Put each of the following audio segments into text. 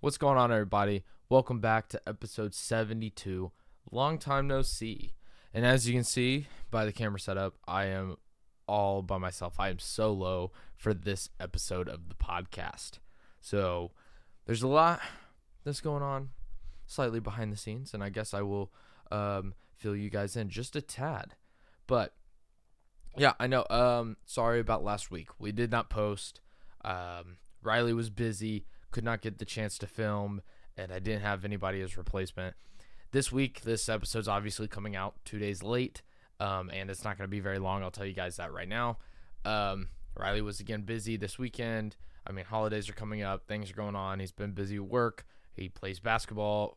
What's going on, everybody? Welcome back to episode 72. Long time no see. And as you can see by the camera setup, I am all by myself. I am solo for this episode of the podcast. So there's a lot that's going on slightly behind the scenes, and I guess I will fill you guys in just a tad. But yeah, I know. Sorry about last week. We did not post. Riley was busy. Could not get the chance to film, and I didn't have anybody as replacement. This week, this episode's obviously coming out 2 days late, and it's not going to be very long. I'll tell you guys that right now. Riley was, again, busy this weekend. I mean, holidays are coming up. Things are going on. He's been busy at work. He plays basketball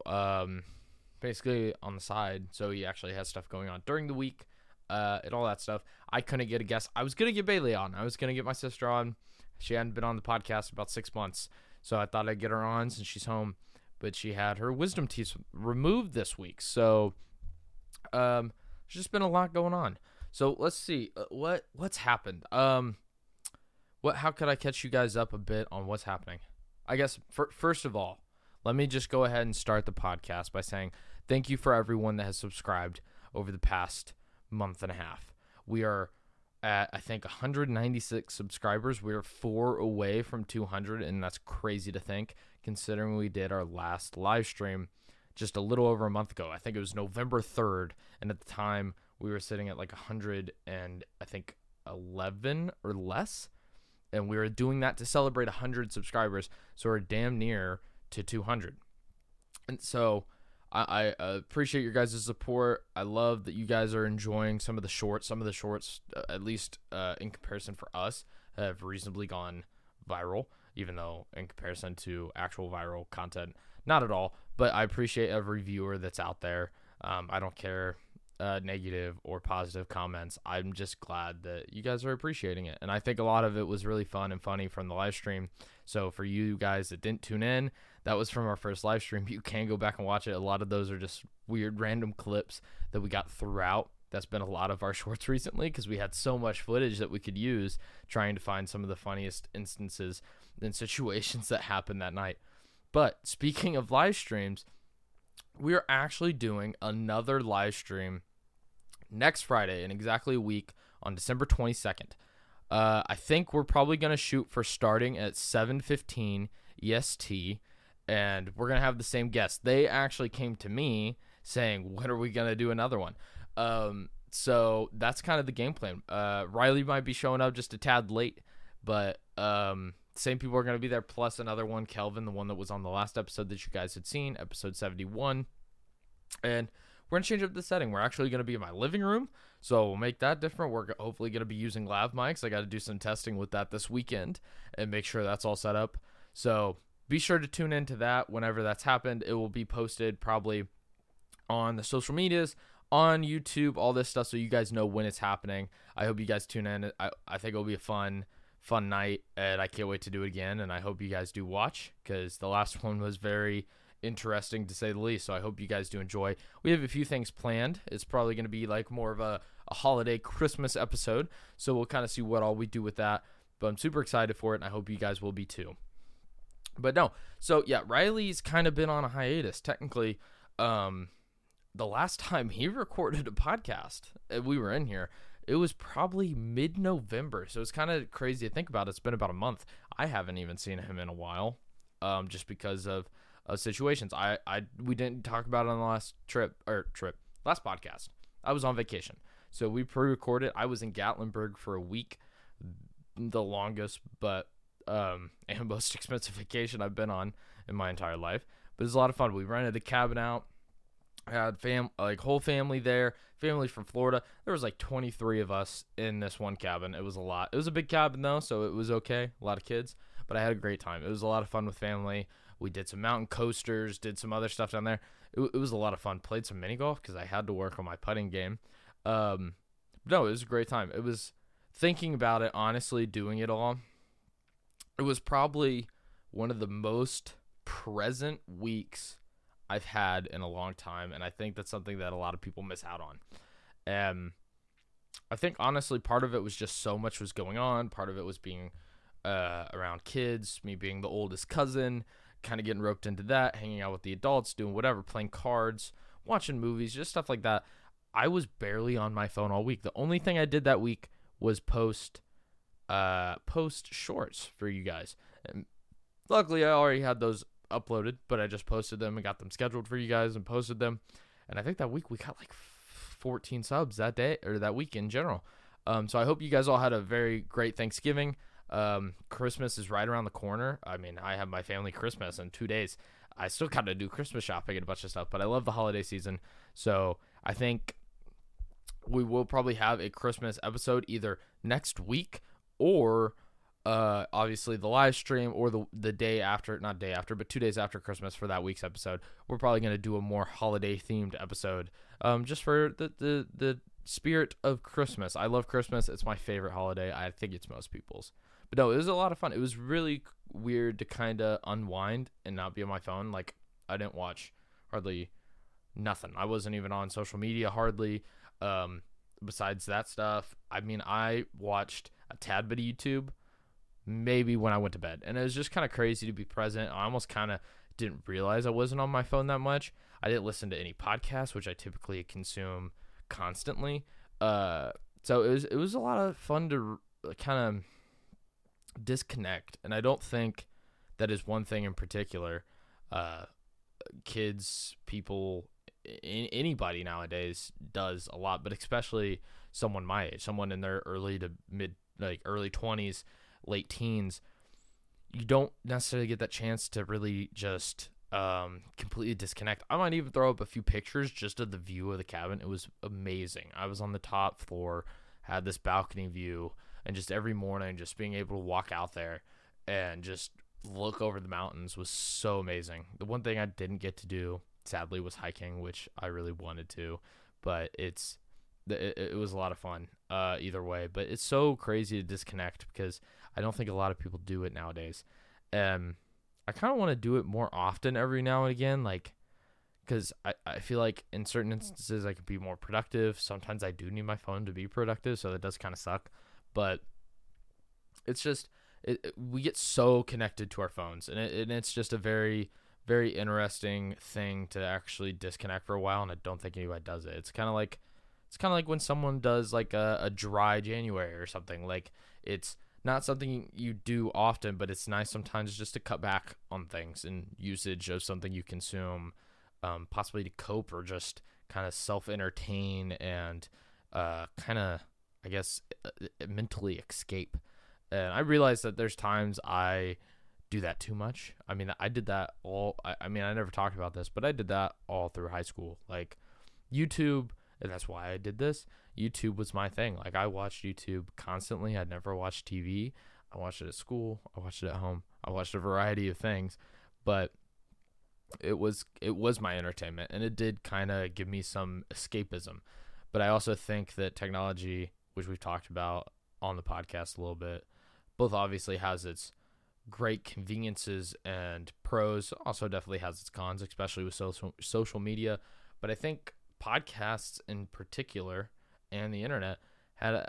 basically on the side, so he actually has stuff going on during the week and all that stuff. I couldn't get a guest. I was going to get Bailey on. I was going to get my sister on. She hadn't been on the podcast in about 6 months. So I thought I'd get her on since she's home, but she had her wisdom teeth removed this week. So there's just been a lot going on. So let's see what's happened. How could I catch you guys up a bit on what's happening? I guess first of all, let me just go ahead and start the podcast by saying thank you for everyone that has subscribed over the past month and a half. We are at, I think, 196 subscribers. We're 4 away from 200, and that's crazy to think, considering we did our last live stream just a little over a month ago. I think it was November 3rd, and at the time, we were sitting at like 100 and I think 11 or less, and we were doing that to celebrate 100 subscribers, so we're damn near to 200. And so I appreciate your guys' support. I love that you guys are enjoying some of the shorts. Some of the shorts, at least in comparison for us, have reasonably gone viral, even though in comparison to actual viral content, not at all. But I appreciate every viewer that's out there. I don't care negative or positive comments. I'm just glad that you guys are appreciating it. And I think a lot of it was really fun and funny from the live stream. So for you guys that didn't tune in, that was from our first live stream. You can go back and watch it. A lot of those are just weird random clips that we got throughout. That's been a lot of our shorts recently because we had so much footage that we could use trying to find some of the funniest instances and situations that happened that night. But speaking of live streams, we are actually doing another live stream next Friday in exactly a week on December 22nd. I think we're probably going to shoot for starting at 7:15 EST. And we're going to have the same guest. They actually came to me saying, when are we going to do another one? So that's kind of the game plan. Riley might be showing up just a tad late, but same people are going to be there, plus another one, Kelvin, the one that was on the last episode that you guys had seen, episode 71. And we're going to change up the setting. We're actually going to be in my living room, so we'll make that different. We're hopefully going to be using lav mics. I got to do some testing with that this weekend and make sure that's all set up. So be sure to tune into that whenever that's happened. It will be posted probably on the social medias, on YouTube, all this stuff, so you guys know when it's happening. I hope you guys tune in. I think it'll be a fun night, and I can't wait to do it again, and I hope you guys do watch, because the last one was very interesting, to say the least, so I hope you guys do enjoy. We have a few things planned. It's probably going to be like more of a holiday Christmas episode, so we'll kind of see what all we do with that, but I'm super excited for it, and I hope you guys will be too. But no, so yeah, Riley's kind of been on a hiatus. Technically, the last time he recorded a podcast, we were in here, it was probably mid-November. So it's kind of crazy to think about. It's been about a month. I haven't even seen him in a while, just because of situations. We didn't talk about it on the last podcast. I was on vacation, so we pre-recorded. I was in Gatlinburg for a week, the longest, but and most expensive vacation I've been on in my entire life, but it was a lot of fun. We rented a cabin out, had whole family there, family from Florida. There was like 23 of us in this one cabin. It was a lot. It was a big cabin though, so it was okay. A lot of kids, but I had a great time. It was a lot of fun with family. We did some mountain coasters, did some other stuff down there. It was a lot of fun. Played some mini golf because I had to work on my putting game. No, it was a great time. It was, thinking about it, honestly, doing it all, it was probably one of the most present weeks I've had in a long time, and I think that's something that a lot of people miss out on. I think, honestly, part of it was just so much was going on. Part of it was being around kids, me being the oldest cousin, kind of getting roped into that, hanging out with the adults, doing whatever, playing cards, watching movies, just stuff like that. I was barely on my phone all week. The only thing I did that week was post shorts for you guys. And luckily, I already had those uploaded, but I just posted them and got them scheduled for you guys and posted them. And I think that week we got like 14 subs that day or that week in general. So I hope you guys all had a very great Thanksgiving. Christmas is right around the corner. I mean, I have my family Christmas in 2 days. I still kind of do Christmas shopping and a bunch of stuff, but I love the holiday season. So I think we will probably have a Christmas episode either next week or obviously the live stream or the day after, not day after, but 2 days after Christmas for that week's episode. We're probably going to do a more holiday themed episode just for the spirit of Christmas. I love Christmas. It's my favorite holiday. I think it's most people's. But no, it was a lot of fun. It was really weird to kind of unwind and not be on my phone. Like, I didn't watch hardly nothing. I wasn't even on social media hardly besides that stuff. I mean, I watched a tad bit of YouTube maybe when I went to bed. And it was just kind of crazy to be present. I almost kind of didn't realize I wasn't on my phone that much. I didn't listen to any podcasts, which I typically consume constantly. So it was a lot of fun to kind of disconnect, and I don't think that is one thing in particular. Kids, people, anybody nowadays does a lot, but especially someone my age, someone in their early to mid, like early 20s, late teens, you don't necessarily get that chance to really just completely disconnect. I might even throw up a few pictures just of the view of the cabin. It was amazing. I was on the top floor, had this balcony view. And just every morning, just being able to walk out there and just look over the mountains was so amazing. The one thing I didn't get to do, sadly, was hiking, which I really wanted to. But it was a lot of fun either way. But it's so crazy to disconnect because I don't think a lot of people do it nowadays. I kind of want to do it more often every now and again, like, because I feel like in certain instances I could be more productive. Sometimes I do need my phone to be productive, so that does kind of suck. But it's just we get so connected to our phones, and it's just a very, very interesting thing to actually disconnect for a while. And I don't think anybody does it. It's kind of like when someone does like a dry January or something. Like, it's not something you do often, but it's nice sometimes just to cut back on things and usage of something you consume, possibly to cope or just kind of self-entertain and kind of, I guess, mentally escape. And I realized that there's times I do that too much. I mean, I did that all, I mean, I never talked about this, but I did that all through high school. Like, YouTube, and that's why I did this. YouTube was my thing. Like, I watched YouTube constantly. I'd never watched TV. I watched it at school. I watched it at home. I watched a variety of things, but it was my entertainment, and it did kind of give me some escapism. But I also think that technology, which we've talked about on the podcast a little bit, both obviously has its great conveniences and pros, also definitely has its cons, especially with social media. But I think podcasts in particular and the internet had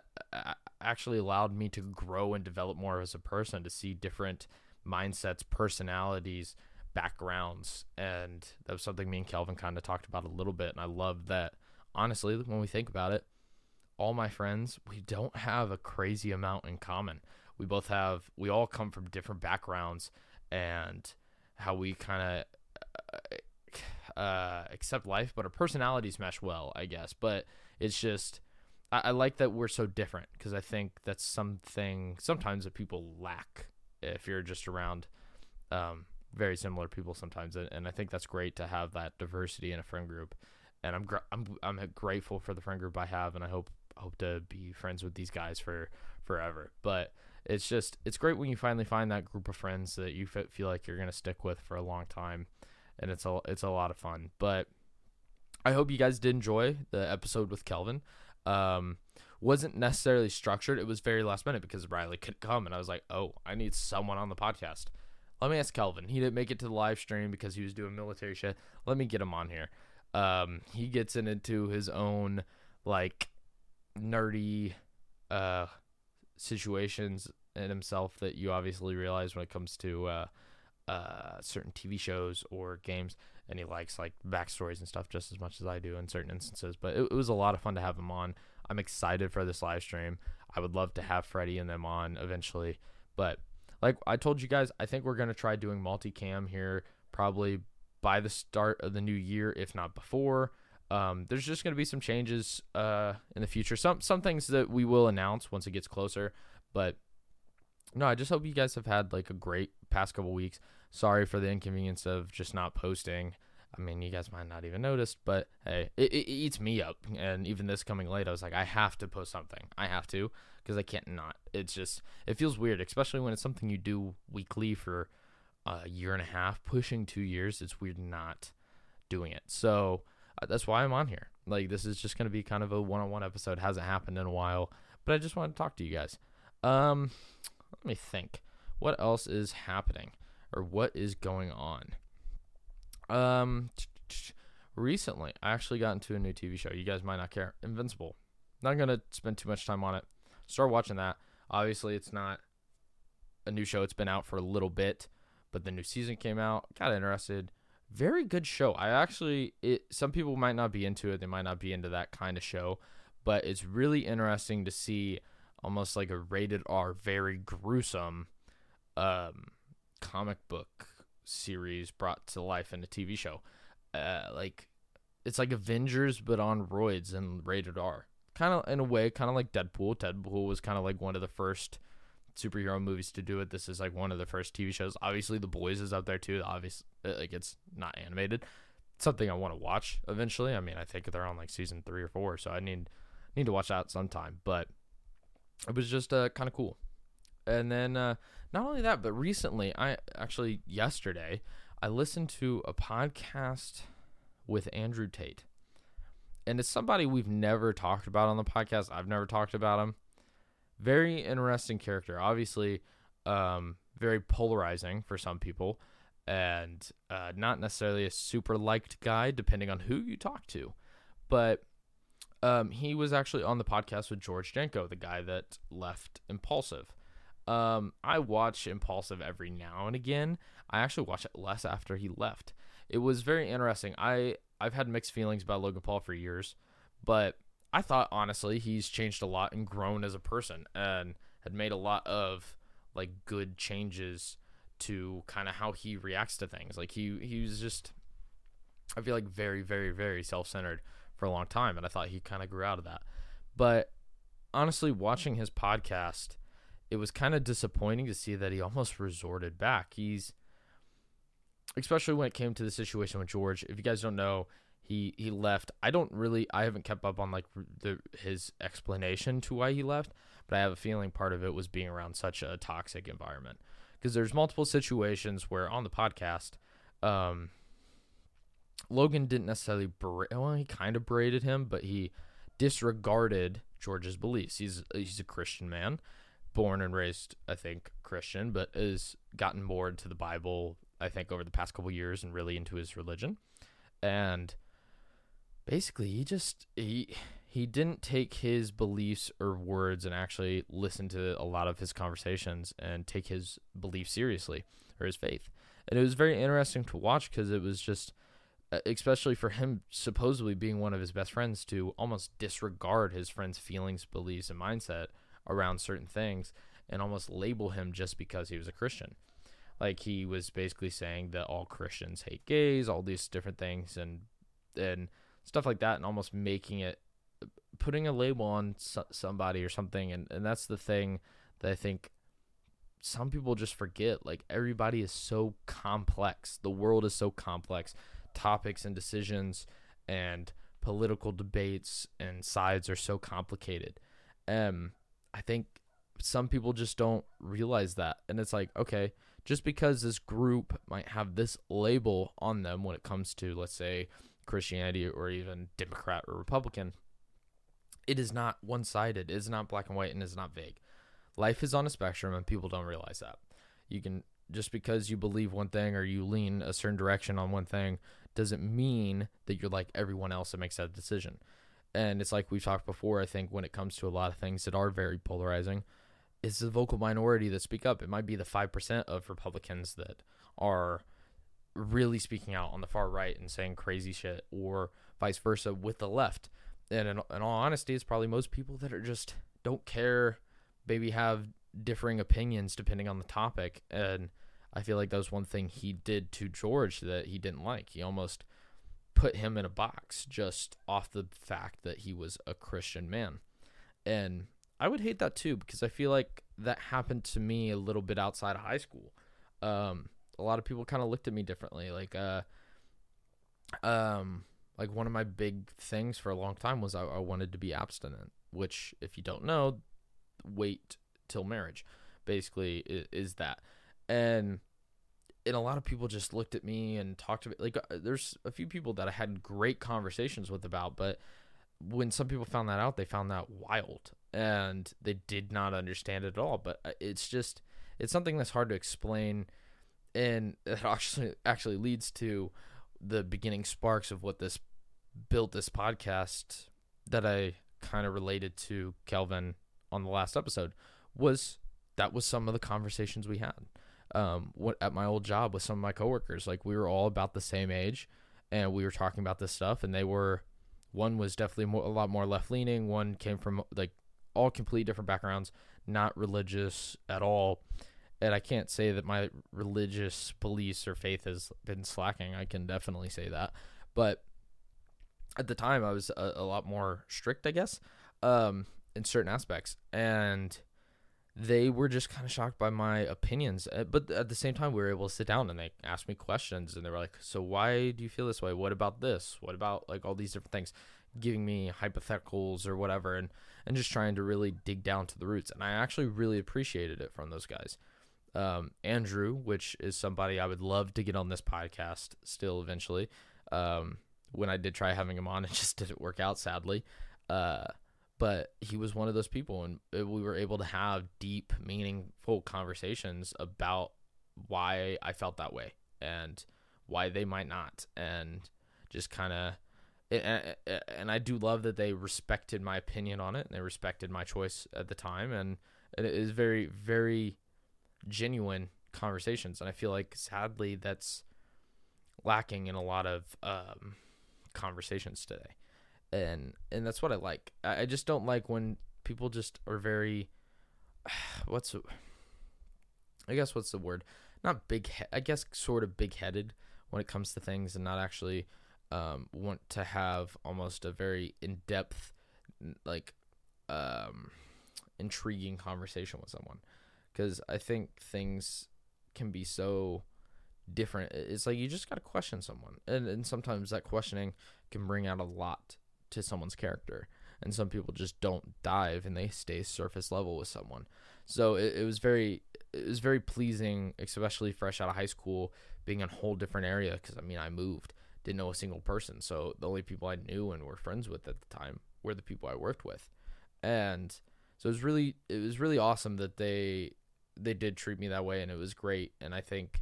actually allowed me to grow and develop more as a person, to see different mindsets, personalities, backgrounds. And that was something me and Kelvin kind of talked about a little bit, and I love that. Honestly, when we think about it, all my friends, we don't have a crazy amount in common. We all come from different backgrounds, and how we kind of accept life, but our personalities mesh well, I guess. But it's just, I like that we're so different, because I think that's something sometimes that people lack if you're just around very similar people sometimes. And I think that's great to have that diversity in a friend group. And I'm grateful for the friend group I have, and I hope to be friends with these guys for forever. But it's just, it's great when you finally find that group of friends that you feel like you're gonna stick with for a long time, and it's a lot of fun. But I hope you guys did enjoy the episode with Kelvin. Wasn't necessarily structured; it was very last minute because Riley couldn't come, and I was like, oh, I need someone on the podcast. Let me ask Kelvin. He didn't make it to the live stream because he was doing military shit. Let me get him on here. He gets into his own, like, nerdy situations in himself that you obviously realize when it comes to certain TV shows or games, and he likes like backstories and stuff just as much as I do in certain instances. But it was a lot of fun to have him on. I'm excited for this live stream. I would love to have Freddie and them on eventually. But like I told you guys, I think we're going to try doing multicam here probably by the start of the new year, if not before. There's just going to be some changes in the future. Some things that we will announce once it gets closer. But no, I just hope you guys have had like a great past couple weeks. Sorry for the inconvenience of just not posting. I mean, you guys might not even notice, but hey, it eats me up. And even this coming late, I was like, I have to post something. I have to, because I can't not. It's just, it feels weird, especially when it's something you do weekly for a year and a half, pushing 2 years. It's weird not doing it. So that's why I'm on here. Like, this is just going to be kind of a one-on-one episode. Hasn't happened in a while, but I just want to talk to you guys. Let me think. What else is happening, or what is going on? Recently, I actually got into a new TV show. You guys might not care. Invincible. Not going to spend too much time on it. Start watching that. Obviously, it's not a new show. It's been out for a little bit, but the new season came out. Got interested. Very good show. I actually, some people might not be into it. They might not be into that kind of show, but it's really interesting to see almost like a rated R, very gruesome comic book series brought to life in a TV show. Like, it's like Avengers, but on roids and rated R. Kind of, in a way, kind of like Deadpool. Deadpool was kind of like one of the first superhero movies to do it. This is like one of the first TV shows. Obviously, The Boys is up there too. Obviously, like, it's not animated. It's something I want to watch eventually. I mean, I think they're on like season 3 or 4, so I need to watch that sometime. But it was just kind of cool. And then not only that, but recently, yesterday, I listened to a podcast with Andrew Tate. And it's somebody we've never talked about on the podcast. I've never talked about him. Very interesting character. Obviously, very polarizing for some people. And not necessarily a super liked guy, depending on who you talk to. But he was actually on the podcast with George Janko, the guy that left Impulsive. I watch Impulsive every now and again. I actually watch it less after he left. It was very interesting. I've had mixed feelings about Logan Paul for years, but I thought, honestly, he's changed a lot and grown as a person and had made a lot of like good changes to kind of how he reacts to things. Like he was just, I feel like, very, very, very self-centered for a long time. And I thought he kind of grew out of that. But honestly, watching his podcast, it was kind of disappointing to see that he almost resorted back. He's, especially when it came to the situation with George, if you guys don't know, he left. I haven't kept up on like his explanation to why he left, but I have a feeling part of it was being around such a toxic environment, because there's multiple situations where on the podcast, Logan didn't necessarily he kind of berated him, but he disregarded George's beliefs. He's a Christian man, born and raised, I think, Christian, but has gotten more into the Bible, I think, over the past couple years and really into his religion. And basically, he didn't take his beliefs or words and actually listen to a lot of his conversations and take his belief seriously, or his faith. And it was very interesting to watch, because it was just, especially for him supposedly being one of his best friends, to almost disregard his friend's feelings, beliefs, and mindset around certain things and almost label him just because he was a Christian. Like, he was basically saying that all Christians hate gays, all these different things and stuff like that, and almost making it, putting a label on somebody or something. And that's the thing that I think some people just forget. Like, everybody is so complex. The world is so complex. Topics and decisions and political debates and sides are so complicated. I think some people just don't realize that. And it's like, okay, just because this group might have this label on them when it comes to, let's say, Christianity or even Democrat or Republican, it is not one-sided. It is not black and white, and it is not vague. Life is on a spectrum, and people don't realize that. You can, just because you believe one thing or you lean a certain direction on one thing, doesn't mean that you're like everyone else that makes that decision. And it's like we've talked before, I think, when it comes to a lot of things that are very polarizing, it's the vocal minority that speak up. It might be the 5% of Republicans that are really speaking out on the far right and saying crazy shit, or vice versa with the left. And in all honesty, it's probably most people that are just don't care, maybe have differing opinions depending on the topic. And I feel like that was one thing he did to George that he didn't like. He almost put him in a box just off the fact that he was a Christian man. And I would hate that too, because I feel like that happened to me a little bit outside of high school. A lot of people kind of looked at me differently. Like one of my big things for a long time was I wanted to be abstinent, which, if you don't know, wait till marriage basically is that. And a lot of people just looked at me and talked to me. Like, there's a few people that I had great conversations with about, but when some people found that out, they found that wild and they did not understand it at all. But it's something that's hard to explain. And it actually leads to the beginning sparks of what this built this podcast that I kind of related to Kelvin on the last episode was some of the conversations we had at my old job with some of my coworkers. Like, we were all about the same age and we were talking about this stuff, and one was definitely a lot more left leaning. One came from like all complete different backgrounds, not religious at all. And I can't say that my religious beliefs or faith has been slacking. I can definitely say that. But at the time, I was a lot more strict, I guess, in certain aspects. And they were just kind of shocked by my opinions. But at the same time, we were able to sit down and they asked me questions. And they were like, so why do you feel this way? What about this? What about like all these different things? Giving me hypotheticals or whatever, and just trying to really dig down to the roots. And I actually really appreciated it from those guys. Andrew, which is somebody I would love to get on this podcast still eventually. When I did try having him on, it just didn't work out, sadly. But he was one of those people, and we were able to have deep, meaningful conversations about why I felt that way and why they might not. And just kind of, and I do love that they respected my opinion on it and they respected my choice at the time. And it is very, very genuine conversations, and I feel like sadly that's lacking in a lot of conversations today, and that's what I like. I just don't like when people just are very sort of big-headed when it comes to things, and not actually want to have almost a very in-depth intriguing conversation with someone. Because I think things can be so different. It's like you just got to question someone. And sometimes that questioning can bring out a lot to someone's character. And some people just don't dive and they stay surface level with someone. So it was very pleasing, especially fresh out of high school, being in a whole different area. Because, I mean, I moved, didn't know a single person. So the only people I knew and were friends with at the time were the people I worked with. And so it was really awesome that they did treat me that way, and it was great. And I think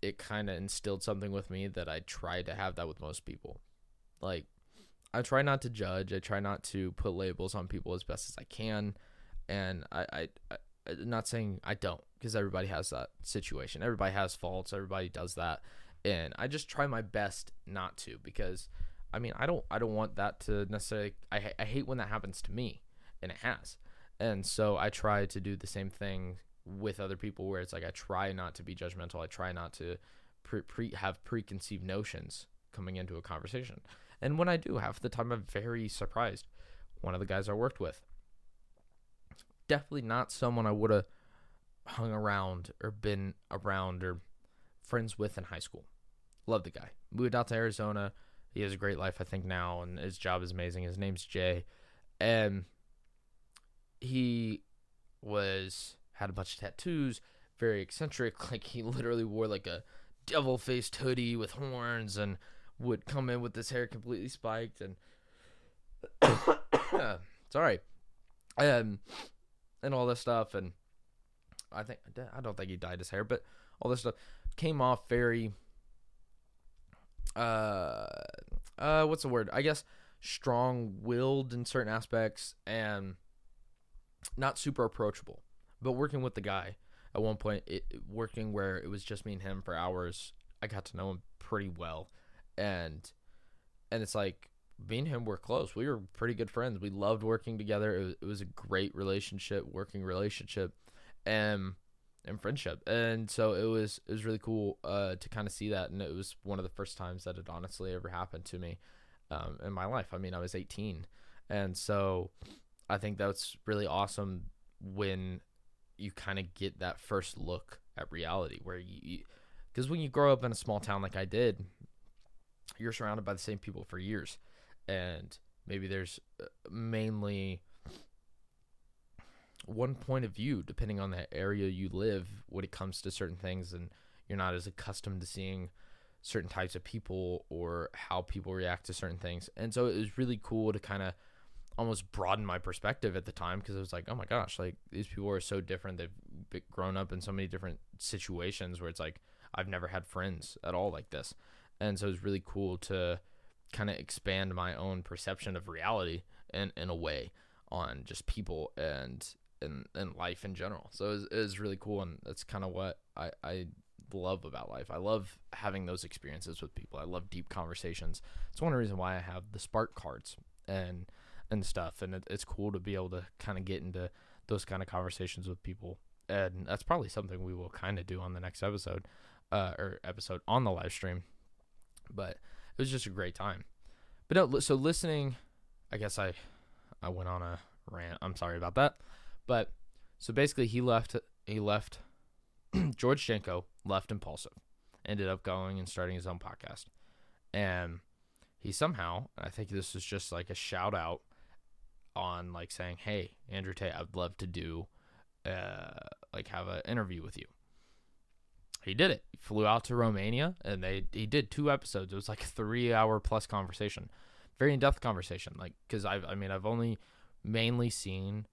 it kind of instilled something with me that I try to have that with most people. Like, I try not to judge. I try not to put labels on people as best as I can. And I'm not saying I don't, because everybody has that situation. Everybody has faults. Everybody does that. And I just try my best not to, because, I mean, I don't want that to necessarily – I hate when that happens to me, and it has. And so I try to do the same thing with other people, where it's like I try not to be judgmental. I try not to have preconceived notions coming into a conversation. And when I do, half the time I'm very surprised. One of the guys I worked with, definitely not someone I would have hung around or been around or friends with in high school. Love the guy. Moved out to Arizona. He has a great life, I think, now, and his job is amazing. His name's Jay. And he had a bunch of tattoos, very eccentric. Like, he literally wore like a devil-faced hoodie with horns, and would come in with his hair completely spiked. And sorry, and all this stuff. And I don't think he dyed his hair, but all this stuff came off very what's the word? I guess strong-willed in certain aspects, and not super approachable. But working with the guy, at one point working where it was just me and him for hours. I got to know him pretty well, and it's like me and him were close. We were pretty good friends. We loved working together. It was a great relationship, working relationship, and friendship. And so it was really cool to kind of see that. And it was one of the first times that it honestly ever happened to me in my life. I mean, I was 18, and so I think that's really awesome when you kind of get that first look at reality, where you because when you grow up in a small town like I did, you're surrounded by the same people for years, and maybe there's mainly one point of view depending on the area you live when it comes to certain things, and you're not as accustomed to seeing certain types of people or how people react to certain things. And so it was really cool to kind of almost broaden my perspective at the time, because it was like, oh my gosh, like these people are so different. They've grown up in so many different situations where it's like, I've never had friends at all like this. And so it was really cool to kind of expand my own perception of reality in a way on just people and life in general. So it was really cool, and that's kind of what I love about life. I love having those experiences with people. I love deep conversations. It's one reason why I have the Spark cards and stuff, and it's cool to be able to kind of get into those kind of conversations with people. And that's probably something we will kind of do on the next episode or episode on the live stream. But it was just a great time. But no, so listening, I guess I went on a rant. I'm sorry about that. But so basically he left George Janko left Impulsive, ended up going and starting his own podcast. And he somehow, I think this is just like a shout out on like saying, hey, Andrew Tate, I'd love to do like have an interview with you. He did it. He flew out to Romania, and he did 2 episodes. It was like a 3-hour plus conversation, very in-depth conversation. Like, because I've only mainly seen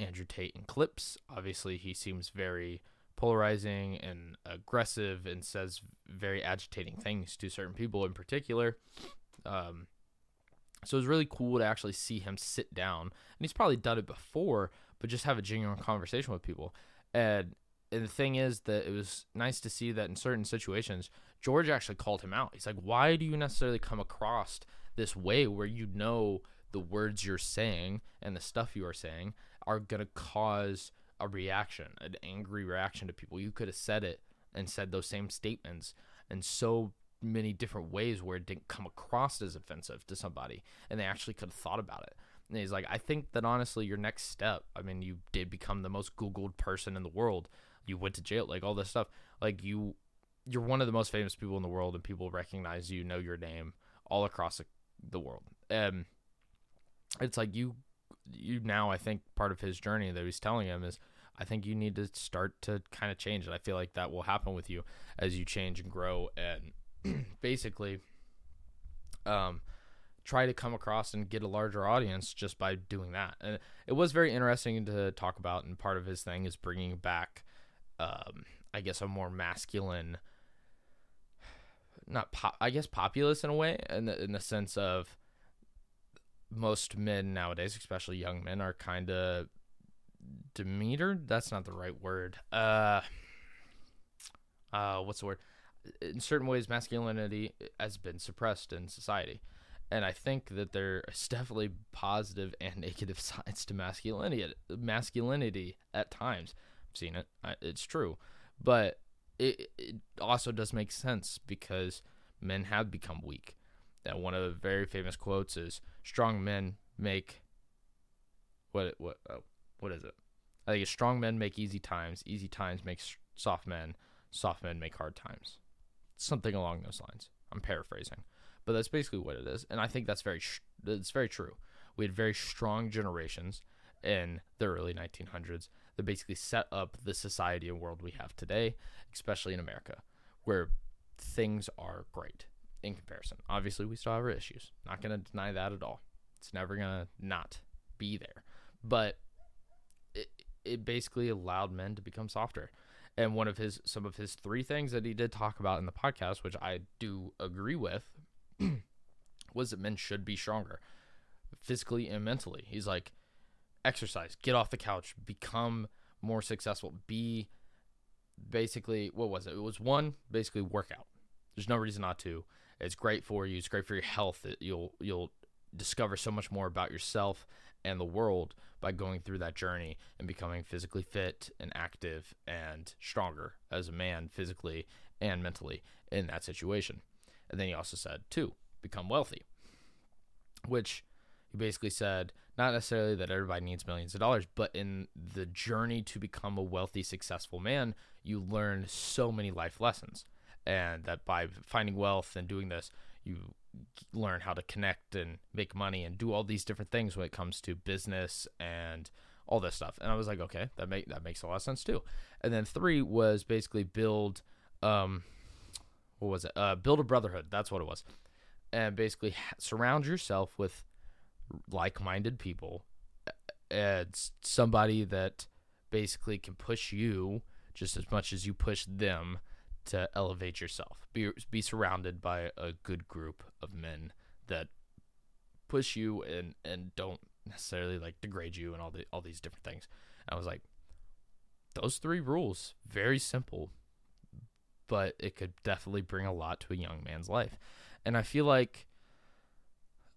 Andrew Tate in clips. Obviously, he seems very polarizing and aggressive, and says very agitating things to certain people in particular. So it was really cool to actually see him sit down, and he's probably done it before, but just have a genuine conversation with people. And the thing is that it was nice to see that in certain situations, George actually called him out. He's like, why do you necessarily come across this way where you know the words you're saying and the stuff you are saying are going to cause a reaction, an angry reaction to people? You could have said it and said those same statements in so many different ways where it didn't come across as offensive to somebody, and they actually could have thought about it. And he's like, I think that honestly your next step, I mean, you did become the most Googled person in the world. You went to jail, like all this stuff. Like you're one of the most famous people in the world, and people recognize you, know your name all across the world. It's like you now, I think part of his journey that he's telling him is, I think you need to start to kind of change. And I feel like that will happen with you as you change and grow, and basically try to come across and get a larger audience just by doing that. And it was very interesting to talk about. And part of his thing is bringing back I guess a more masculine, populace in a way, in the sense of most men nowadays, especially young men, are kind of demeanor. That's not the right word. What's the word? In certain ways, masculinity has been suppressed in society. And I think that there's definitely positive and negative sides to masculinity at times. Seen it, it's true, but it also does make sense because men have become weak. That one of the very famous quotes is, strong men make I think it's, strong men make easy times make soft men make hard times, something along those lines. I'm paraphrasing, but that's basically what it is. And I think that's very true. We had very strong generations in the early 1900s that basically set up the society and world we have today, especially in America, where things are great in comparison. Obviously, we still have our issues. Not going to deny that at all. It's never going to not be there. But it basically allowed men to become softer. And some of his 3 things that he did talk about in the podcast, which I do agree with, was that men should be stronger physically and mentally. He's like, exercise, get off the couch, become more successful, be basically, what was it? It was one, basically work out. There's no reason not to. It's great for you. It's great for your health. You'll discover so much more about yourself and the world by going through that journey and becoming physically fit and active and stronger as a man physically and mentally in that situation. And then he also said, two, become wealthy, which he basically said, not necessarily that everybody needs millions of dollars, but in the journey to become a wealthy, successful man, you learn so many life lessons. And that by finding wealth and doing this, you learn how to connect and make money and do all these different things when it comes to business and all this stuff. And I was like, okay, that makes a lot of sense too. And then three was basically build, build a brotherhood. That's what it was. And basically surround yourself with like-minded people, and somebody that basically can push you just as much as you push them to elevate yourself. Be surrounded by a good group of men that push you and don't necessarily like degrade you and all these different things. And I was like, those three rules, very simple, but it could definitely bring a lot to a young man's life. And I feel like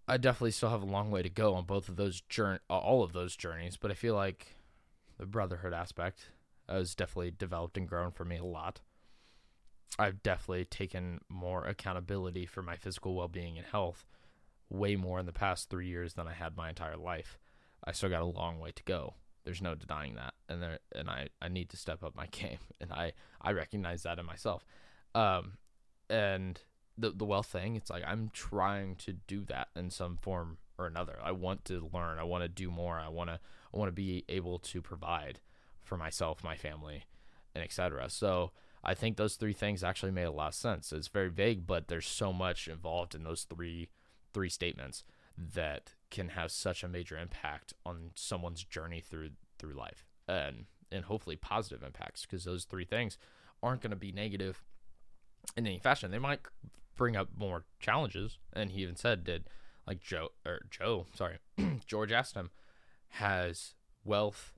I definitely still have a long way to go on both of those all of those journeys, but I feel like the brotherhood aspect has definitely developed and grown for me a lot. I've definitely taken more accountability for my physical well-being and health way more in the past 3 years than I had my entire life. I still got a long way to go. There's no denying that. And I need to step up my game, and I recognize that in myself. And the wealth thing, it's like I'm trying to do that in some form or another. I want to learn. I want to do more. I want to be able to provide for myself, my family, and etc. So I think those three things actually made a lot of sense. It's very vague, but there's so much involved in those three statements that can have such a major impact on someone's journey through life, and hopefully positive impacts, because those three things aren't going to be negative in any fashion. They might bring up more challenges. And he even said, George asked him, has wealth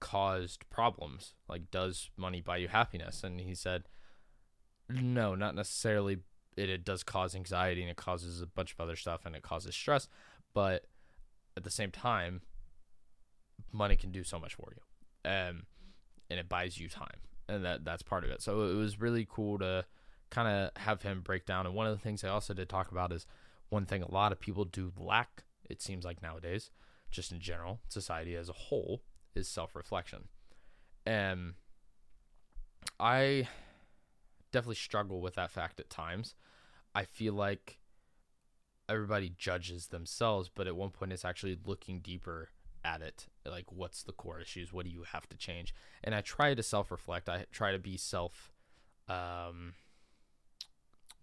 caused problems? Like, does money buy you happiness? And he said, no, not necessarily. It does cause anxiety, and it causes a bunch of other stuff, and it causes stress. But at the same time, money can do so much for you, and it buys you time, and that's part of it. So it was really cool to kind of have him break down. And one of the things I also did talk about is one thing a lot of people do lack, it seems like nowadays, just in general, society as a whole, is self-reflection. And I definitely struggle with that fact at times. I feel like everybody judges themselves, but at one point it's actually looking deeper at it. Like, what's the core issues? What do you have to change? And I try to self-reflect. I try to be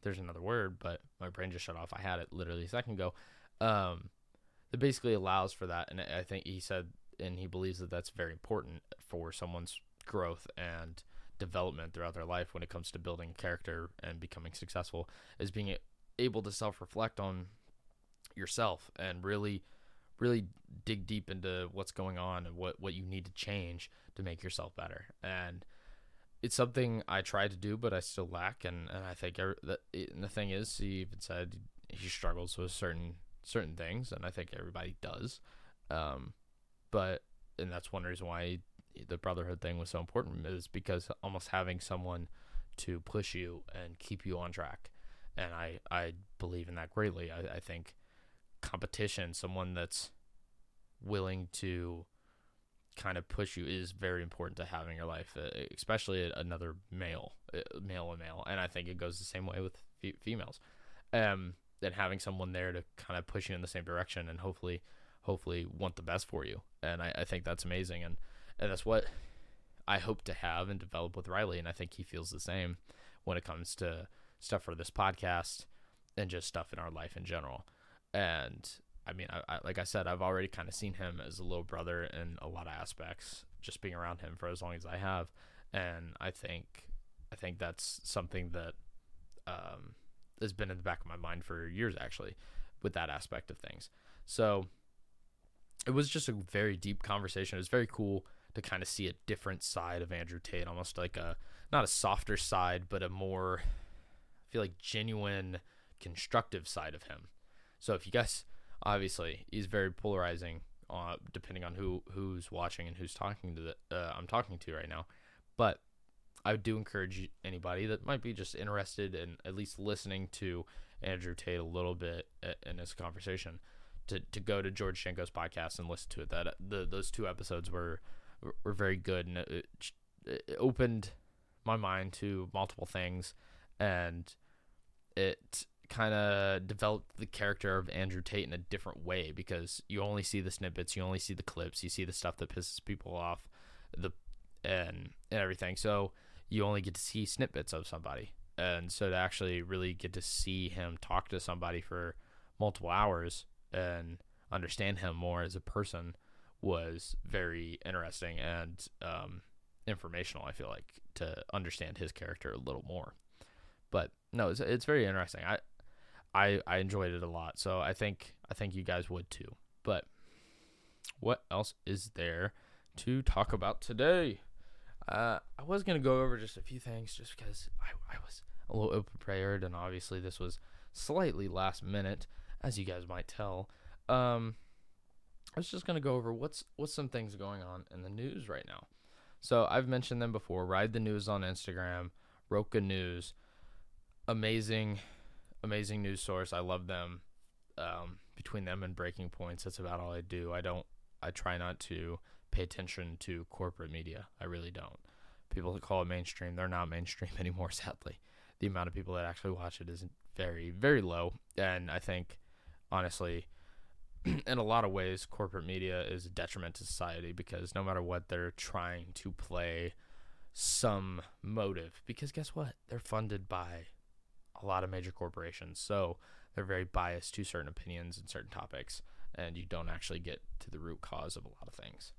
there's another word, but my brain just shut off. I had it literally a second ago. It basically allows for that. And I think he said, and he believes that that's very important for someone's growth and development throughout their life when it comes to building character and becoming successful, is being able to self-reflect on yourself and really, really dig deep into what's going on and what you need to change to make yourself better. And it's something I try to do, but I still lack. And I think the thing is, he even said he struggles with certain things, and I think everybody does. But that's one reason why the brotherhood thing was so important, is because almost having someone to push you and keep you on track. And I believe in that greatly. I think competition, someone that's willing to kind of push you, is very important to have in your life, especially another male. And I think it goes the same way with females. That having someone there to kind of push you in the same direction and hopefully want the best for you. And I think that's amazing. And that's what I hope to have and develop with Riley. And I think he feels the same when it comes to stuff for this podcast and just stuff in our life in general. And I mean, I like I said, I've already kind of seen him as a little brother in a lot of aspects, just being around him for as long as I have. And I think that's something that has been in the back of my mind for years, actually, with that aspect of things. So it was just a very deep conversation. It was very cool to kind of see a different side of Andrew Tate, almost like a, not a softer side, but a more, I feel like, genuine, constructive side of him. So if you guys, obviously, he's very polarizing, depending on who's watching and who's talking to I'm talking to right now. But I do encourage anybody that might be just interested in at least listening to Andrew Tate a little bit in this conversation to go to George Janko's podcast and listen to it. That those two episodes were very good, and it opened my mind to multiple things, and it kind of developed the character of Andrew Tate in a different way, because you only see the snippets, you only see the clips, you see the stuff that pisses people off, and everything. So you only get to see snippets of somebody. And so to actually really get to see him talk to somebody for multiple hours and understand him more as a person was very interesting and informational, I feel like, to understand his character a little more. But no, it's very interesting. I enjoyed it a lot. So I think you guys would too. But what else is there to talk about today? I was going to go over just a few things just because I was a little overprepared, and obviously this was slightly last minute, as you guys might tell. I was just going to go over what's some things going on in the news right now. So I've mentioned them before. Ride the News on Instagram, Roka News, amazing news source. I love them. Between them and Breaking Points, that's about all I do. I try not to pay attention to corporate media. I really don't. People that call it mainstream, they're not mainstream anymore, sadly. The amount of people that actually watch it is very, very low. And I think, honestly, in a lot of ways, corporate media is a detriment to society, because no matter what, they're trying to play some motive. Because guess what? They're funded by a lot of major corporations. So they're very biased to certain opinions and certain topics. And you don't actually get to the root cause of a lot of things.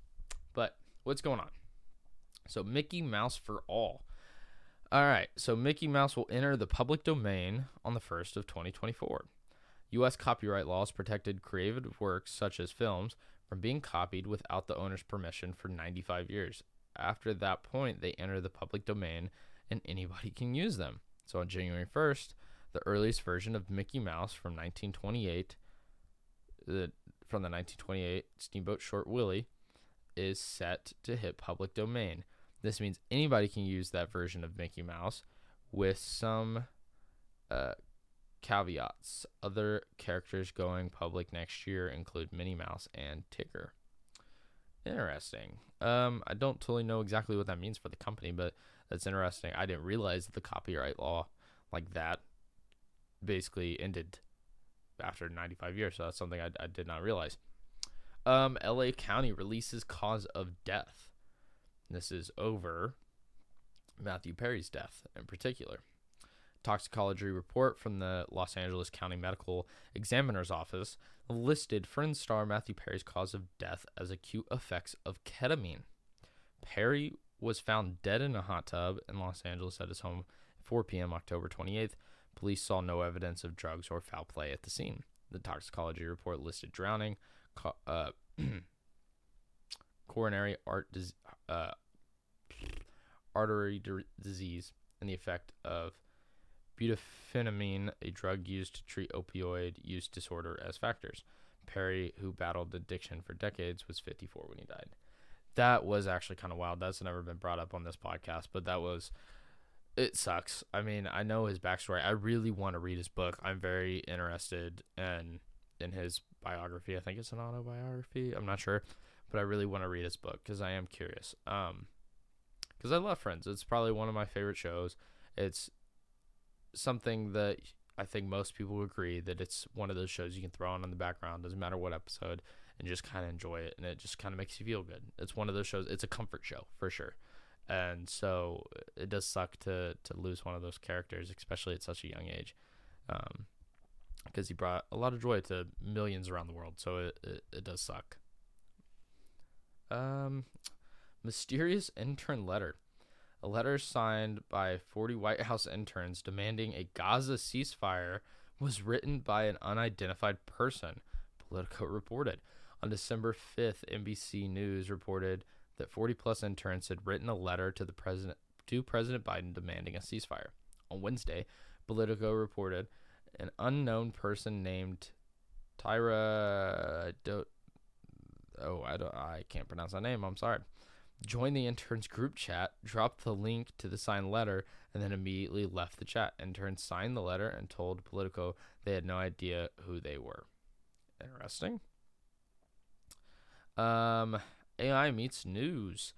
But what's going on? So Mickey Mouse for all. All right. So Mickey Mouse will enter the public domain on the 1st of 2024. U.S. copyright laws protected creative works such as films from being copied without the owner's permission for 95 years. After that point, they enter the public domain and anybody can use them. So on January 1st, the earliest version of Mickey Mouse from 1928, from the 1928 Steamboat Short Willie, is set to hit public domain. This means anybody can use that version of Mickey Mouse, with some caveats. Other characters going public next year include Minnie Mouse and Tigger. Interesting. I don't totally know exactly what that means for the company, but that's interesting. I didn't realize that the copyright law like that basically ended after 95 years, so that's something I did not realize. LA County releases cause of death. This is over Matthew Perry's death in particular. Toxicology report from the Los Angeles County Medical Examiner's Office listed Friends star Matthew Perry's cause of death as acute effects of ketamine. Perry was found dead in a hot tub in Los Angeles at his home at 4 p.m. October 28th. Police saw no evidence of drugs or foul play at the scene. The toxicology report listed drowning, coronary artery disease, and the effect of butyphenamine, a drug used to treat opioid use disorder, as factors. Perry, who battled addiction for decades, was 54 when he died. That was actually kind of wild. That's never been brought up on this podcast, but it sucks. I mean, I know his backstory. I really want to read his book. I'm very interested in his biography. I think it's an autobiography. I'm not sure, but I really want to read his book because I am curious. Because I love Friends. It's probably one of my favorite shows. It's something that I think most people agree that it's one of those shows you can throw on in the background, doesn't matter what episode, and just kind of enjoy it. And it just kind of makes you feel good. It's one of those shows. It's a comfort show for sure. And so it does suck to lose one of those characters, especially at such a young age. Because he brought a lot of joy to millions around the world, so it does suck. Mysterious intern letter. A letter signed by 40 White House interns demanding a Gaza ceasefire was written by an unidentified person, Politico reported. On December 5th, NBC News reported that 40-plus interns had written a letter to the president to President Biden demanding a ceasefire. On Wednesday, Politico reported an unknown person named Tyra... I can't pronounce that name. I'm sorry. Joined the interns group chat, dropped the link to the signed letter, and then immediately left the chat. Interns signed the letter and told Politico they had no idea who they were. Interesting. AI meets news.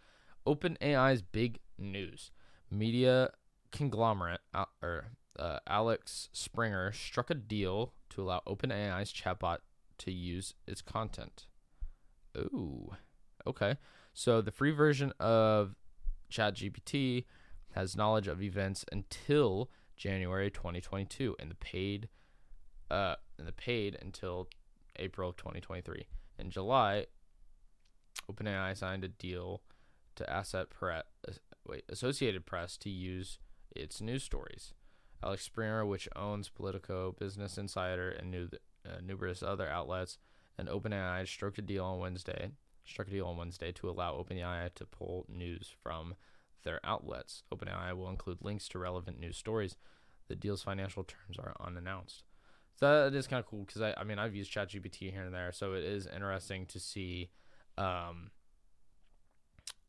OpenAI's big news. Media conglomerate Alex Springer struck a deal to allow OpenAI's chatbot to use its content. Ooh, okay. So the free version of ChatGPT has knowledge of events until January 2022, and the paid until April 2023. In July, OpenAI signed a deal to Associated Press to use its news stories. Alex Springer, which owns Politico, Business Insider, and numerous other outlets, and OpenAI struck a deal on Wednesday to allow OpenAI to pull news from their outlets. OpenAI will include links to relevant news stories. The deal's financial terms are unannounced. So that is kind of cool because I mean I've used ChatGPT here and there, so it is interesting to see.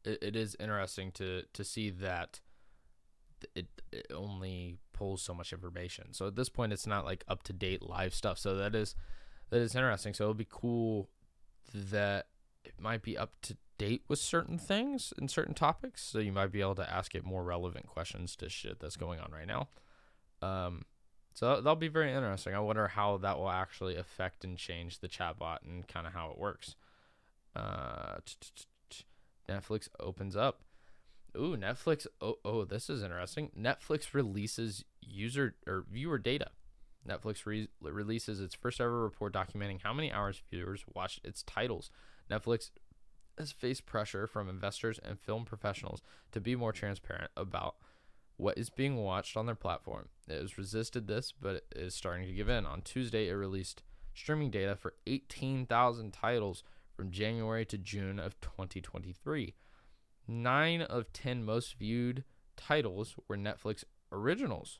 It is interesting to see that it only pulls so much information. So at this point, it's not like up to date live stuff. So that is interesting. So it'll be cool that it might be up to date with certain things and certain topics. So you might be able to ask it more relevant questions to shit that's going on right now. So that'll be very interesting. I wonder how that will actually affect and change the chatbot and kind of how it works. Netflix opens up. Ooh, Netflix. Oh, this is interesting. Netflix releases user or viewer data. Netflix releases its first ever report documenting how many hours viewers watched its titles. Netflix has faced pressure from investors and film professionals to be more transparent about what is being watched on their platform. It has resisted this, but it is starting to give in. On Tuesday, it released streaming data for 18,000 titles from January to June of 2023. 9 of 10 most viewed titles were Netflix originals.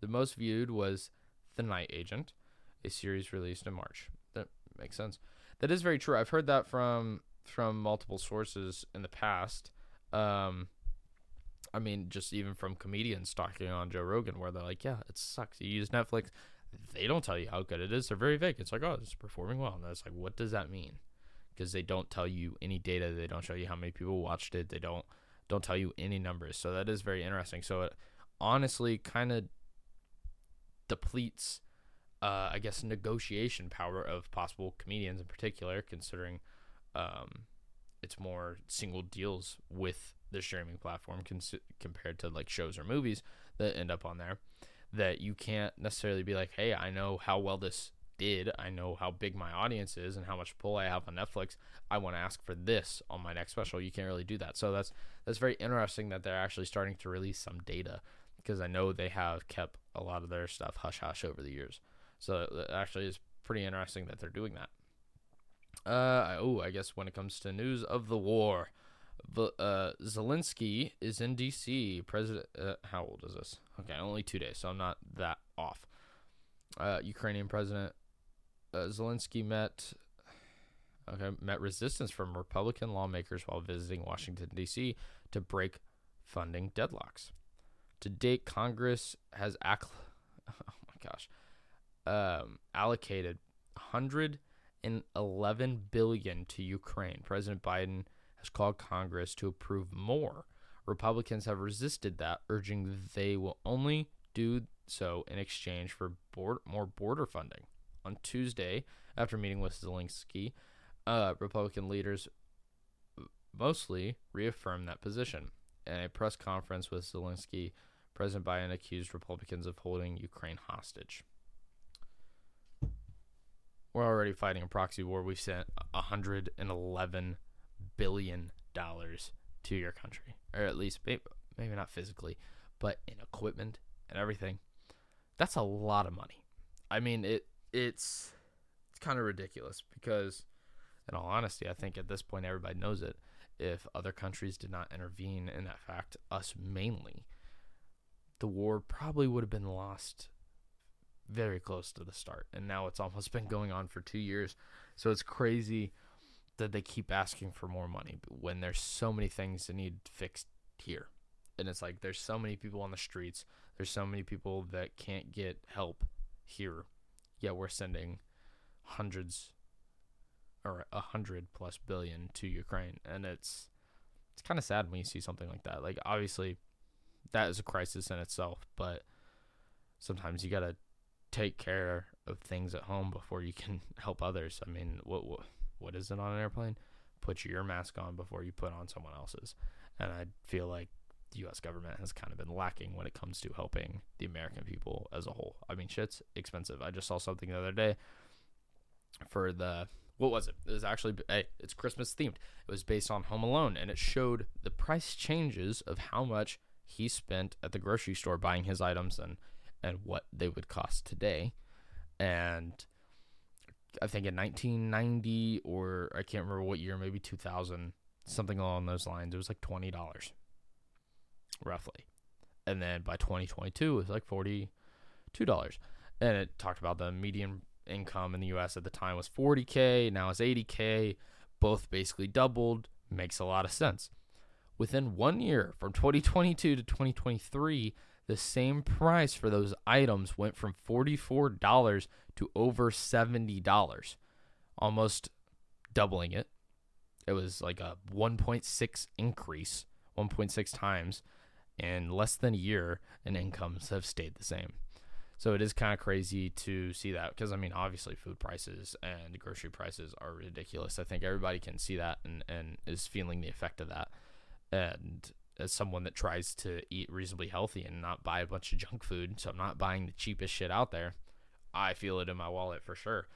The most viewed was The Night Agent, a series released in March. That makes sense. That is very true. I've heard that from multiple sources in the past. I mean, just even from comedians talking on Joe Rogan, where they're like, yeah, it sucks. You use Netflix. They don't tell you how good it is. They're very vague. It's like, oh, it's performing well. And it's like, what does that mean? Because they don't tell you any data. They don't show you how many people watched it. They don't tell you any numbers. So that is very interesting. So it honestly kind of depletes, I guess, negotiation power of possible comedians in particular, considering it's more single deals with the streaming platform compared to like shows or movies that end up on there, that you can't necessarily be like, hey, I know how well this did. I know how big my audience is and how much pull I have on Netflix. I want to ask for this on my next special. You can't really do that. So that's very interesting that they're actually starting to release some data, because I know they have kept a lot of their stuff hush-hush over the years. So it actually is pretty interesting that they're doing that. I guess when it comes to news of the war, Zelensky is in D.C. President, how old is this? Okay, only 2 days, so I'm not that off. Ukrainian President Zelensky met resistance from Republican lawmakers while visiting Washington, D.C. to break funding deadlocks. To date, Congress has allocated $111 billion to Ukraine. President Biden has called Congress to approve more. Republicans have resisted that, urging they will only do so in exchange for more border funding. On Tuesday, after meeting with Zelensky, Republican leaders mostly reaffirmed that position. In a press conference with Zelensky, President Biden accused Republicans of holding Ukraine hostage. We're already fighting a proxy war. We've sent $111 billion to your country, or at least maybe not physically, but in equipment and everything. That's a lot of money. I mean, it's kind of ridiculous because, in all honesty, I think at this point everybody knows it. if other countries did not intervene, and in fact, us mainly, the war probably would have been lost very close to the start. And now it's almost been going on for 2 years. So it's crazy that they keep asking for more money when there's so many things that need fixed here. And it's like there's so many people on the streets. There's so many people that can't get help here. Yeah, we're sending hundreds or 100+ billion to Ukraine. And it's kind of sad when you see something like that. Like, obviously, that is a crisis in itself. But sometimes you got to take care of things at home before you can help others. I mean, what is it on an airplane? Put your mask on before you put on someone else's. And I feel like the U.S. government has kind of been lacking when it comes to helping the American people as a whole. I mean, shit's expensive. I just saw something the other day for the, what was it? It was actually, hey, it's Christmas themed. It was based on Home Alone, and it showed the price changes of how much he spent at the grocery store buying his items and what they would cost today. And I think in 1990 or I can't remember what year, maybe 2000, something along those lines, it was like $20. Roughly. And then by 2022, it was like $42. And it talked about the median income in the U.S. at the time was $40K. Now it's $80K. Both basically doubled. Makes a lot of sense. Within 1 year, from 2022 to 2023, the same price for those items went from $44 to over $70, almost doubling it. It was like a 1.6 increase, 1.6 times. In less than a year, and incomes have stayed the same. So it is kind of crazy to see that because, I mean, obviously food prices and grocery prices are ridiculous. I think everybody can see that and is feeling the effect of that. And as someone that tries to eat reasonably healthy and not buy a bunch of junk food, so I'm not buying the cheapest shit out there, I feel it in my wallet for sure.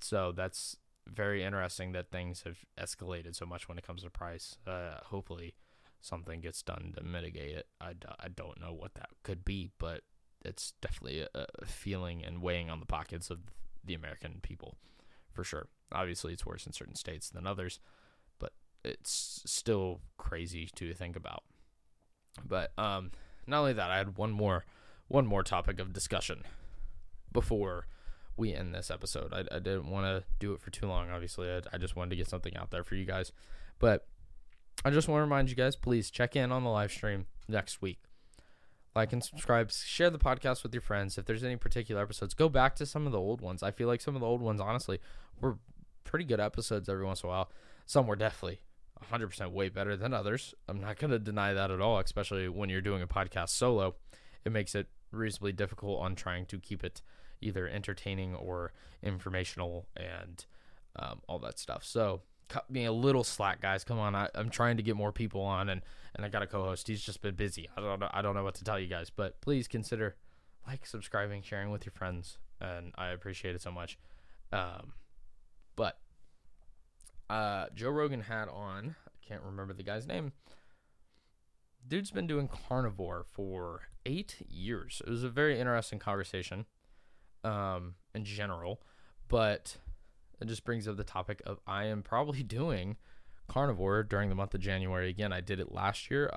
So that's very interesting that things have escalated so much when it comes to price. Hopefully something gets done to mitigate it. I don't know what that could be, but it's definitely a feeling and weighing on the pockets of the American people, for sure. Obviously, it's worse in certain states than others, but it's still crazy to think about. But not only that, I had one more topic of discussion before we end this episode. I didn't want to do it for too long, obviously. I just wanted to get something out there for you guys. But I just want to remind you guys, please check in on the live stream next week. Like and subscribe. Share the podcast with your friends. If there's any particular episodes, go back to some of the old ones. I feel like some of the old ones, honestly, were pretty good episodes every once in a while. Some were definitely 100% way better than others. I'm not going to deny that at all, especially when you're doing a podcast solo. It makes it reasonably difficult on trying to keep it either entertaining or informational and all that stuff. So cut me a little slack, guys. Come on, I'm trying to get more people on, and I got a co-host. He's just been busy. I don't know what to tell you guys, but please consider subscribing, sharing with your friends, and I appreciate it so much. But Joe Rogan had on, I can't remember the guy's name. Dude's been doing carnivore for 8 years. It was a very interesting conversation, in general, but it just brings up the topic of I am probably doing carnivore during the month of January. Again, I did it last year.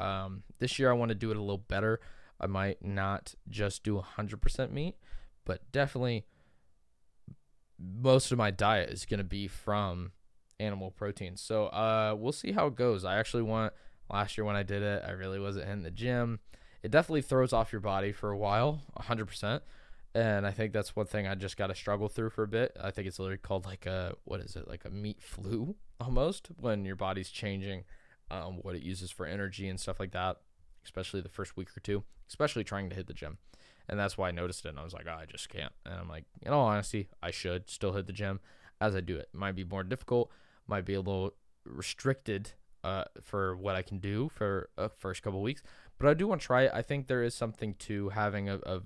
This year I want to do it a little better. I might not just do 100% meat, but definitely most of my diet is going to be from animal protein. So we'll see how it goes. I actually want, last year when I did it, I really wasn't in the gym. It definitely throws off your body for a while, 100%. And I think that's one thing I just got to struggle through for a bit. I think it's literally called like a meat flu almost, when your body's changing what it uses for energy and stuff like that, especially the first week or two, especially trying to hit the gym. And that's why I noticed it, and I was like, oh, I just can't. And I'm like, in all honesty, I should still hit the gym as I do it. It might be more difficult, might be a little restricted for what I can do for the first couple of weeks, but I do want to try it. I think there is something to having a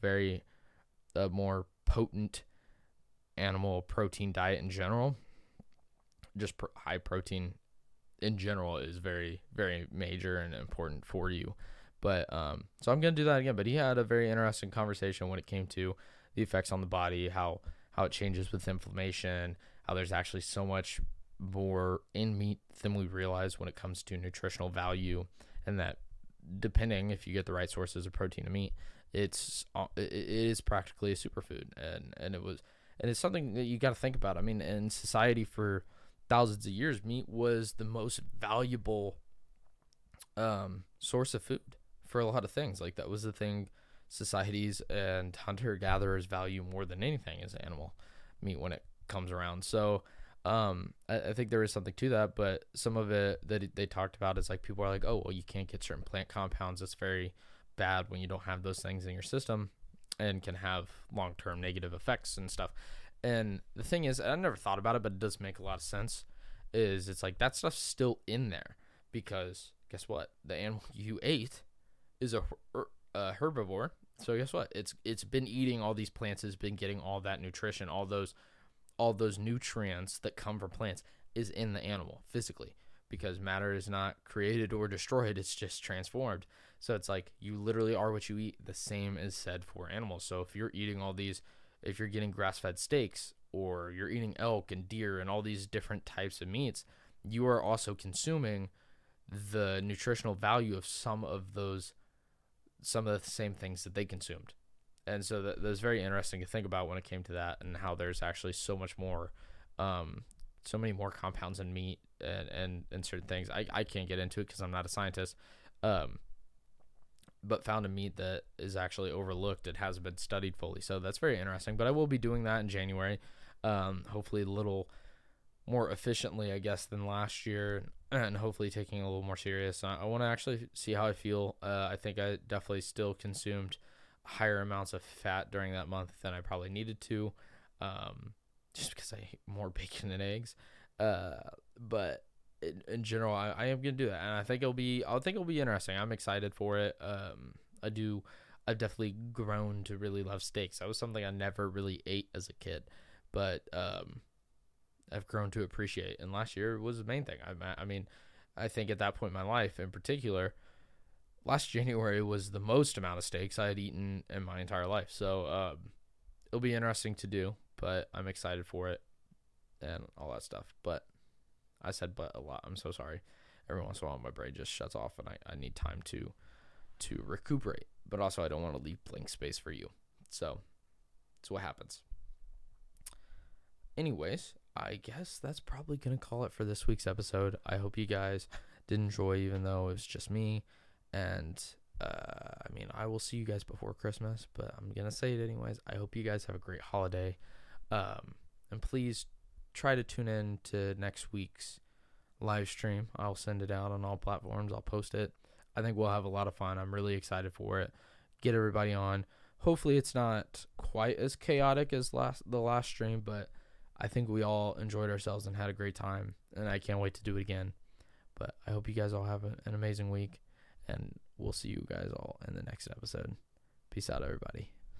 more potent animal protein diet in general. Just high protein in general is very, very major and important for you. But so I'm going to do that again. But he had a very interesting conversation when it came to the effects on the body, how it changes with inflammation, how there's actually so much more in meat than we realize when it comes to nutritional value, and that depending if you get the right sources of protein and meat, it is practically a superfood, and it's something that you got to think about. I mean, in society for thousands of years, meat was the most valuable source of food for a lot of things. Like, that was the thing societies and hunter-gatherers value more than anything is animal meat when it comes around. So I think there is something to that, but some of it that they talked about is like, people are like, oh, well, you can't get certain plant compounds. It's very bad when you don't have those things in your system and can have long-term negative effects and stuff. And the thing is, I never thought about it, but it does make a lot of sense, is it's like that stuff's still in there because guess what? The animal you ate is a herbivore. So guess what? It's been eating all these plants, it's been getting all that nutrition, all those nutrients that come from plants is in the animal physically, because matter is not created or destroyed. It's just transformed. So it's like, you literally are what you eat. The same is said for animals. So if you're eating all these, if you're getting grass-fed steaks, or you're eating elk and deer and all these different types of meats, you are also consuming the nutritional value of some of the same things that they consumed. And so that was very interesting to think about when it came to that, and how there's actually so much more, so many more compounds in meat and certain things. I can't get into it because I'm not a scientist, but found a meat that is actually overlooked. It hasn't been studied fully. So that's very interesting, but I will be doing that in January. Hopefully a little more efficiently, I guess, than last year, and hopefully taking it a little more serious. I want to actually see how I feel. I think I definitely still consumed higher amounts of fat during that month than I probably needed to, just because I ate more bacon and eggs. But in general, I am going to do that. And I think it'll be interesting. I'm excited for it. I've definitely grown to really love steaks. That was something I never really ate as a kid, but, I've grown to appreciate. And last year was the main thing. I mean, I think at that point in my life in particular, last January was the most amount of steaks I had eaten in my entire life. So, it'll be interesting to do, but I'm excited for it and all that stuff. But I said but a lot. I'm so sorry. Every once in a while, my brain just shuts off, and I need time to recuperate. But also, I don't want to leave blank space for you. So that's what happens. Anyways, I guess that's probably going to call it for this week's episode. I hope you guys did enjoy, even though it was just me. And, I mean, I will see you guys before Christmas, but I'm going to say it anyways. I hope you guys have a great holiday. And please try to tune in to next week's live stream. I'll send it out on all platforms. I'll post it. I think we'll have a lot of fun. I'm really excited for it. Get everybody on. Hopefully it's not quite as chaotic as the last stream, but I think we all enjoyed ourselves and had a great time, and I can't wait to do it again. But I hope you guys all have an amazing week, and we'll see you guys all in the next episode. Peace out, everybody.